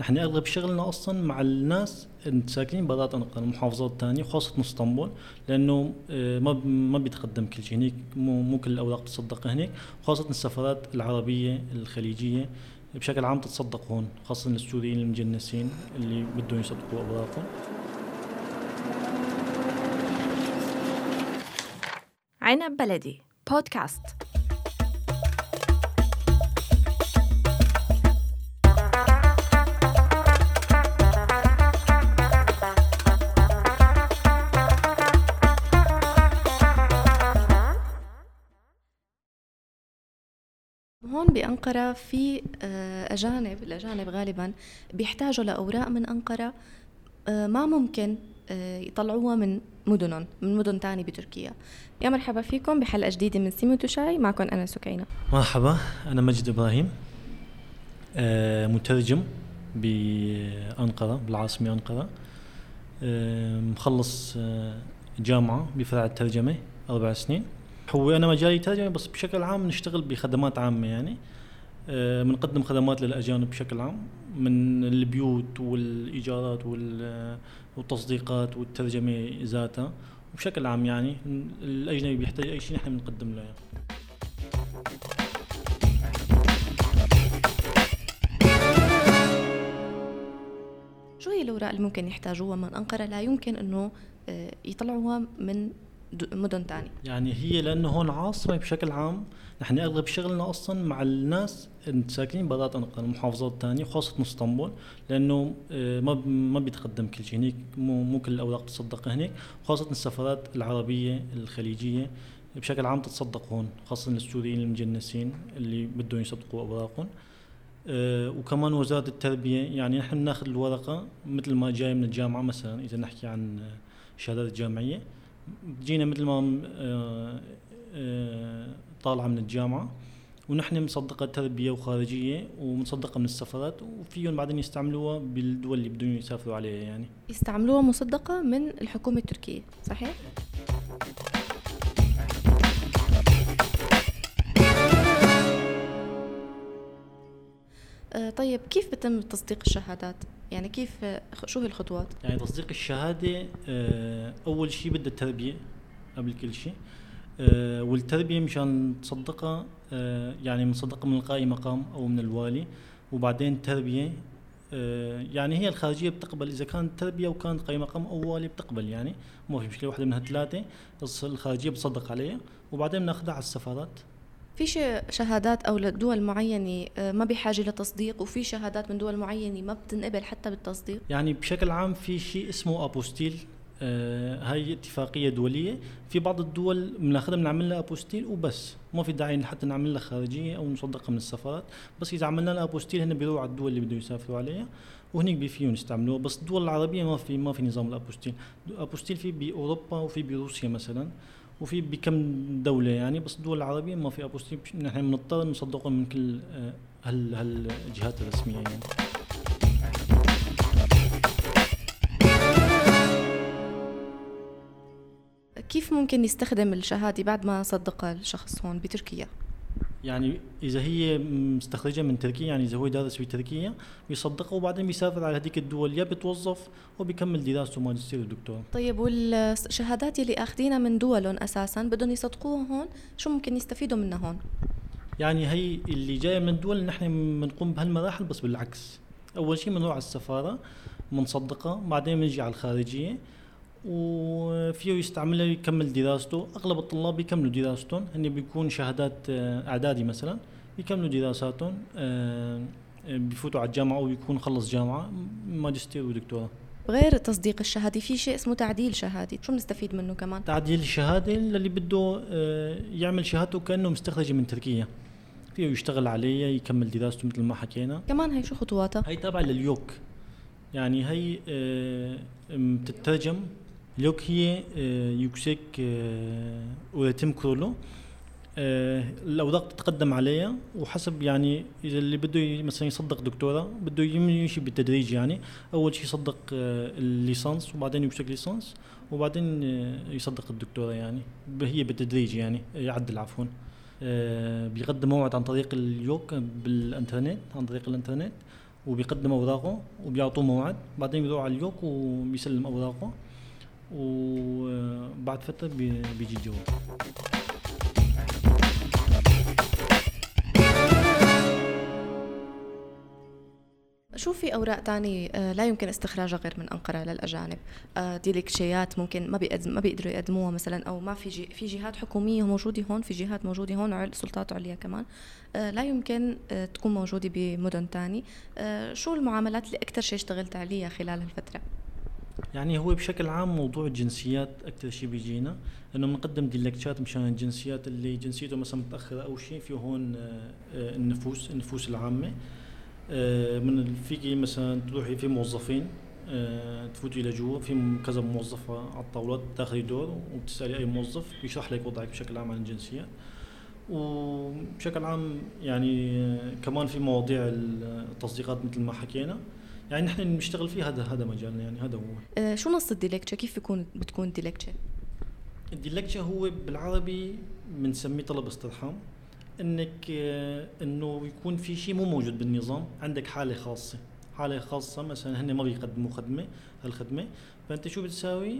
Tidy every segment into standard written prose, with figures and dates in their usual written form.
نحن أغلب شغلنا أصلا مع الناس ساكنين بذات أنقرة المحافظات الثانية خاصة اسطنبول، لأنه ما بيتقدم كل شيء هناك، مو كل الأوراق بتصدقها هناك، خاصة السفارات العربية الخليجية بشكل عام تتصدق هون، خاصة السوريين المجنسين اللي بدهم يصدقوا أوراقهم. عنب بلدي بودكاست. هون بأنقرة في أجانب، الأجانب غالباً بيحتاجوا لأوراق من أنقرة ما ممكن يطلعوها من مدن تاني بتركيا. يا مرحبا فيكم بحلقة جديدة من سيمت وشاي، معكم أنا سكينة. مرحبا، أنا مجد إبراهيم، مترجم بأنقرة، بالعاصمة أنقرة، مخلص جامعة بفرع الترجمة 4 سنين. هو أنا مجالي ترجمة، بس بشكل عام نشتغل بخدمات عامة، يعني بنقدم خدمات للأجانب بشكل عام، من البيوت والإيجارات والتصديقات والترجمة ذاتها بشكل عام، يعني الأجنبي بيحتاج أي شيء نحن بنقدم له. شو هي الأوراق اللي ممكن يحتاجوها من أنقرة لا يمكن أنه يطلعوها من مدن تاني؟ يعني هي لأنه هون عاصمة بشكل عام، نحن أغلب شغلنا أصلا مع الناس ساكنين برات أنقرة المحافظات الثانية خاصة اسطنبول، لأنه ما بيتقدم كل شيء هناك، مو كل الأوراق بتصدق هناك، خاصة السفارات العربية الخليجية بشكل عام تتصدق هون، خاصة السوريين المجنسين اللي بدهم يصدقوا أوراقهم. وكمان وزارة التربية، يعني نحن ناخذ الورقة مثل ما جاي من الجامعة، مثلا إذا نحكي عن شهادات جامعية جينا مثل ما طالعة من الجامعة، ونحن مصدقة تربية وخارجية ومصدقة من السفارات، وفيهم بعدين يستعملوها بالدول اللي بدهم يسافروا عليها، يعني يستعملوها مصدقة من الحكومة التركية. صحيح؟ طيب كيف بتم تصديق الشهادات؟ يعني كيف، شو هي الخطوات؟ يعني تصديق الشهادة، أول شيء بدها التربية قبل كل شيء، والتربية مشان تصدقها يعني مصدقة من القائم مقام أو من الوالي، وبعدين التربية يعني هي الخارجية بتقبل إذا كانت تربية وكانت قائم مقام أو والي بتقبل، يعني ما في مشكلة، واحدة من هالثلاثة الخارجية بتصدق عليها، وبعدين ناخدها على السفارات. في شهادات أو لدول معينة ما بحاجة لتصديق، وفي شهادات من دول معينة ما بتنقبل حتى بالتصديق. يعني بشكل عام في شيء اسمه أبوستيل، هاي اتفاقية دولية، في بعض الدول بناخدها بنعمل لها أبوستيل وبس، ما في داعي حتى نعمل لها خارجية أو نصدقها من السفارات، بس إذا عملنا لها أبوستيل هنا بيروح على الدول اللي بدهم يسافروا عليها، وهنيك بيفيهم يستعملوها. بس الدول العربية ما في نظام الأبوستيل. أبوستيل في بأوروبا وفي بروسيا مثلا وفي بكم دولة يعني، بس الدول العربية ما في أبوستيل، نحن بنضطر نصدقهم من كل هالجهات الرسمية يعني. كيف ممكن يستخدم الشهادة بعد ما صدقها الشخص هون بتركيا؟ يعني إذا هي مستخرجة من تركيا، يعني إذا هو دارس بتركيا بيصدقه وبعدين بيسافر على هذيك الدول، يا بيتوظف وبيكمل دراسته ماجستير ودكتوراه. طيب والشهادات اللي أخذينها من دولهم أساساً بدهم يصدقوها هون، شو ممكن يستفيدوا منها هون؟ يعني هي اللي جاية من الدول نحن بنقوم بهالمراحل، بس بالعكس أول شيء بنروح على السفارة بنصدقها، بعدين بنجي على الخارجية وفيه يستعمله يكمل دراسته. أغلب الطلاب بيكملوا دراستهم، هني بيكون شهادات إعدادي مثلا، بيكملوا دراساتهم بيفوتوا على الجامعة وبيكون خلص جامعة ماجستير ودكتوراه. غير تصديق الشهادة في شيء اسمه تعديل شهادي، شو بنستفيد منه كمان؟ تعديل الشهادة اللي بده يعمل شهادته كأنه مستخرج من تركيا، فيه يشتغل عليه يكمل دراسته مثل ما حكينا. كمان هي شو خطواتها؟ هي تابعة لليوك، يعني هي بتترجم لوك، هي يكسك ويتم كرولو. الأوراق تتقدم عليها، وحسب يعني إذا اللي بده مثلا يصدق دكتوراه بده يمشي بالتدريج، يعني أول شيء يصدق الليسانس وبعدين يكسك ليسانس وبعدين يصدق الدكتوراه، يعني هي بالتدريج يعني يعدل عفوا. بيقدم موعد عن طريق اليوك بالإنترنت، عن طريق الإنترنت، وبيقدم اوراقه وبيعطوه موعد، بعدين بيروح على اليوك وبيسلم اوراقه، وبعد فتره بيجي الجواب. شو في اوراق تانية لا يمكن استخراجها غير من انقره للاجانب؟ ديليكشيات ممكن ما بيقدروا يقدموها مثلا، او ما في جهات حكوميه موجوده هون، في جهات موجوده هون، سلطات عليا كمان لا يمكن تكون موجوده بمدن تاني. شو المعاملات اللي اكثر شيء اشتغلت عليها خلال هالفتره؟ يعني هو بشكل عام موضوع الجنسيات اكثر شيء بيجينا، انه بنقدم ديليكشات مشان الجنسيات اللي جنسيته مثلا متاخره او شيء. في هون النفوس العامه، من فيكي مثلا تروحي في موظفين، تفوتي لجوا في كذا موظفة على الطاولات، تاخذي دور وبتسألي أي موظف بيشرح لك وضعك بشكل عام عن الجنسية. وبشكل عام يعني كمان في مواضيع التصديقات مثل ما حكينا، يعني نحن نشتغل فيه، هذا مجالنا، يعني هذا هو. شو نص الديلكتشة؟ كيف بتكون الديلكتشة؟ الديلكتشة هو بالعربي بنسميه طلب استرحام، انه يكون في شيء مو موجود بالنظام، عندك حاله خاصه مثلا هن ما بيقدموا هالخدمه، فانت شو بتساوي؟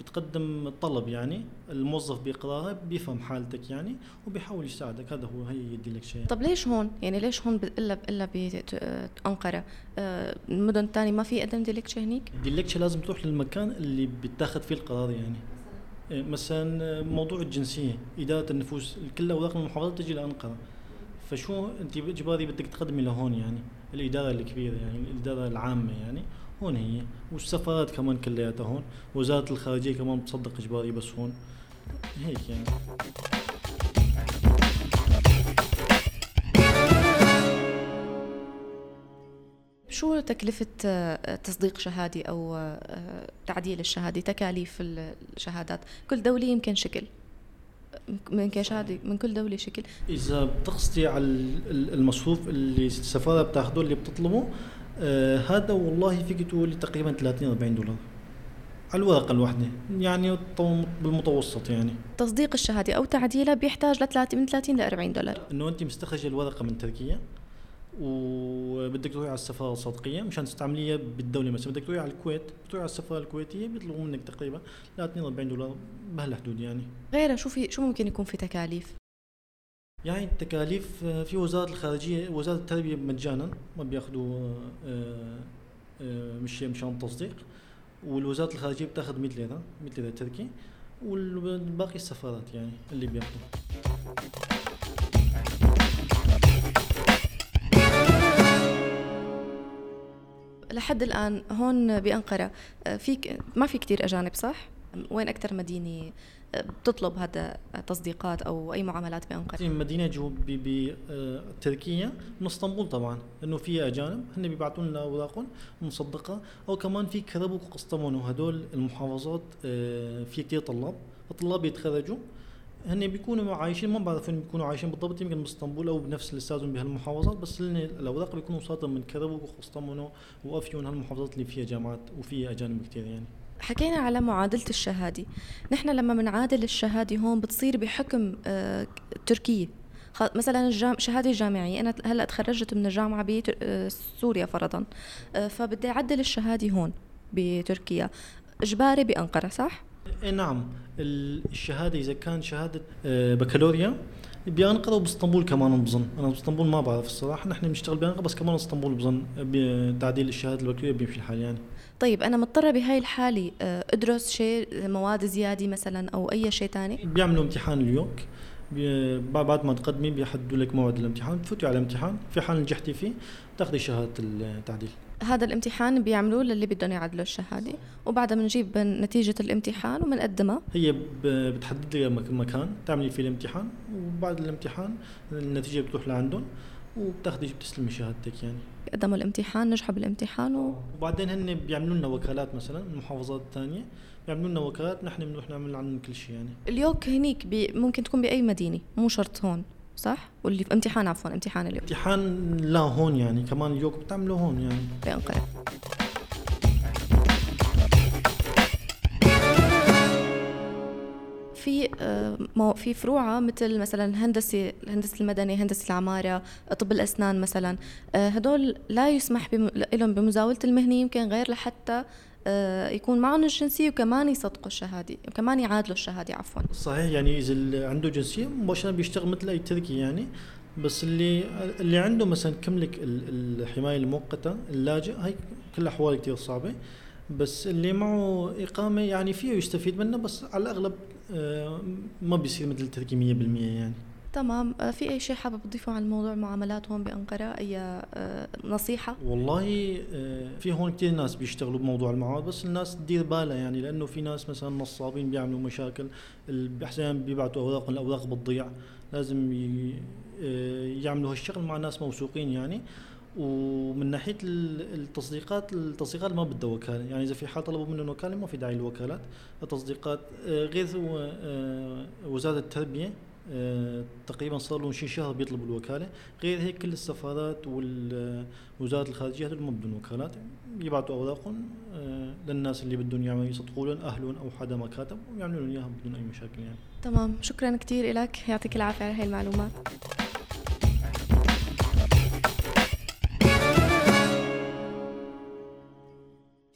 بتقدم الطلب، يعني الموظف بيقراه، بيفهم حالتك يعني وبيحاول يساعدك. هذا هو، هي الديلكشيا. طب ليش هون؟ يعني ليش هون الا بأنقرة؟ المدن الثانيه ما في قدم ديلكشيا هنيك؟ الديلكشيا لازم تروح للمكان اللي بتاخذ فيه القرار، يعني مثلا موضوع الجنسيه، اداره النفوس، كل اوراق المحافظات تجي لانقره، فشو انت اجباري بدك تقدمي لهون، يعني الاداره الكبيره، يعني الاداره العامه، يعني هون هي، والسفارات كمان كلياتها هون، وزاره الخارجيه كمان بتصدق اجباري بس هون هيك يعني. شو تكلفة تصديق شهادة أو تعديل الشهادة، تكاليف الشهادات؟ كل دولة يمكن شكل، يمكن شهادة من كل دولة شكل. إذا بتقصدي على المصروف اللي السفارة بتاخده اللي بتطلبه، هذا والله فيك تقولي تقريبا $30-40 على الورقة الواحدة، يعني بالمتوسط. يعني تصديق الشهادة أو تعديلها بيحتاج من $30-40. إنه أنت مستخرج الورقة من تركيا وبدك تروحي على السفاره الصادقيه مشان تستعمليها بالدوله، مثلا بدك تروحي على الكويت، بتروحي على السفاره الكويتيه بيطلبوا منك تقريبا $40 بهالحدود يعني. غيره شو ممكن يكون في تكاليف؟ يعني التكاليف في وزاره الخارجيه، وزاره التربيه مجانا ما بياخذوا مشان تصديق، والوزاره الخارجيه بتاخذ $100 تركي، والباقي السفارات يعني اللي بياخذوا. لحد الآن هون بأنقرة ما في كتير أجانب، صح؟ وين أكتر مدينة بتطلب هذا تصديقات أو أي معاملات بأنقرة؟ مدينة جوب بتركيا من اسطنبول طبعاً، إنه فيها أجانب، هن بيبعتون لنا أوراقهم مصدقة، أو كمان في كربوك وقسطنطين، وهدول المحافظات في كتير طلاب يتخرجوا، هن بيكونوا عايشين، ما بعرف إن بيكونوا عايشين بالضبط، يمكن باسطنبول أو بنفس الاستاذون بهالمحافظات، بس الأوراق بيكونوا وساطة من كربوك وقسطنطين وأفيون، هالمحافظات اللي فيها جامعات وفيها أجانب كتير يعني. حكينا على معادلة الشهادة، نحن لما منعادل الشهادة هون بتصير بحكم تركيا. مثلا شهادة جامعية، أنا هلأ تخرجت من الجامعة بسوريا فرضا، فبدي أعدل الشهادة هون بتركيا، إجباري بأنقرة، صح؟ نعم. الشهادة إذا كان شهادة بكالوريا بأنقرة وباسطنبول كمان بظن، أنا باسطنبول ما بعرف الصراحة، نحن بنشتغل بأنقرة بس كمان باسطنبول بظن بتعديل الشهادة البكالوريا بيمشي الحال يعني. طيب أنا مضطرة بهاي الحالة أدرس شيء، مواد زيادة مثلا أو أي شيء تاني؟ بيعملوا امتحان اليوك، بعد ما تقدمي بيحددوا لك موعد الامتحان، بتفوتي على امتحان، في حال نجحتي فيه بتاخدي شهادة التعديل. هذا الامتحان بيعملوه للي بدهم يعدلوا الشهادة، وبعدها بنجيب نتيجة الامتحان وبنقدمها. هي بتحدد لي مكان تعملي فيه الامتحان، وبعد الامتحان النتيجة بتروح لعندهم وبتاخدي بتسلمي شهادتك يعني. قدموا الامتحان، نجحوا بالامتحان وبعدين هن بيعملوا لنا وكالات مثلا من محافظات ثانية، بيعملوا لنا وكالات، نحن بنروح نعمل عنهم كل شيء يعني. اليوك هنيك ممكن تكون بأي مدينة، مو شرط هون، صح؟ واللي في امتحان، عفوا امتحان اليوك، امتحان لا هون يعني، كمان اليوك بتعمله هون يعني بأنقرة. في فروعة مثل مثلا الهندسة المدنية، هندسة العمارة، طب الأسنان مثلا، هدول لا يسمح لهم بمزاولة المهنة يمكن غير لحتى يكون معهم الجنسية وكمان يصدقوا الشهادة وكمان يعادلوا الشهادة عفوا. صحيح، يعني إذا اللي عنده جنسية مباشرة بيشتغل مثل أي تركي يعني، بس اللي عنده مثلا كملك الحماية المؤقتة اللاجئ هاي كل أحوال كتير صعبة، بس اللي معه إقامة يعني فيه يستفيد منه، بس على الأغلب ما بيصير مثل التركي 100% يعني. تمام، في أي شيء حابب تضيفه عن موضوع معاملات هون بأنقرة؟ أي نصيحة؟ والله في هون كتير ناس بيشتغلوا بموضوع المعاملات، بس الناس تدير بالها يعني، لأنه في ناس مثلا نصابين بيعملوا مشاكل، أحيانا بيبعتوا أوراق والأوراق بتضيع، لازم يعملوا هالشغل مع ناس موثوقين يعني. ومن ناحية التصديقات ما بدها وكالة يعني، إذا في حال طلبوا منه وكالة ما في داعي الوكالات، التصديقات غير وزارة التربية تقريبا صار لهم شي شهر بيطلبوا الوكالة، غير هيك كل السفارات والوزارة الخارجية هذول ما بدهم وكالات، يبعثوا أوراقهم للناس اللي بدهم يعملوا يصدقوا لهم أهلهم أو حدا ما كاتب ويعملوا لهم إياها بدون أي مشاكل يعني. تمام، شكرا كتير إلك، يعطيك العافية على هاي المعلومات.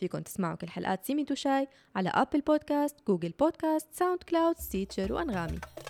فيكن تسمعوا كل حلقات سيمت وشاي على أبل بودكاست، جوجل بودكاست، ساوند كلاود، ستيتشر وأنغامي.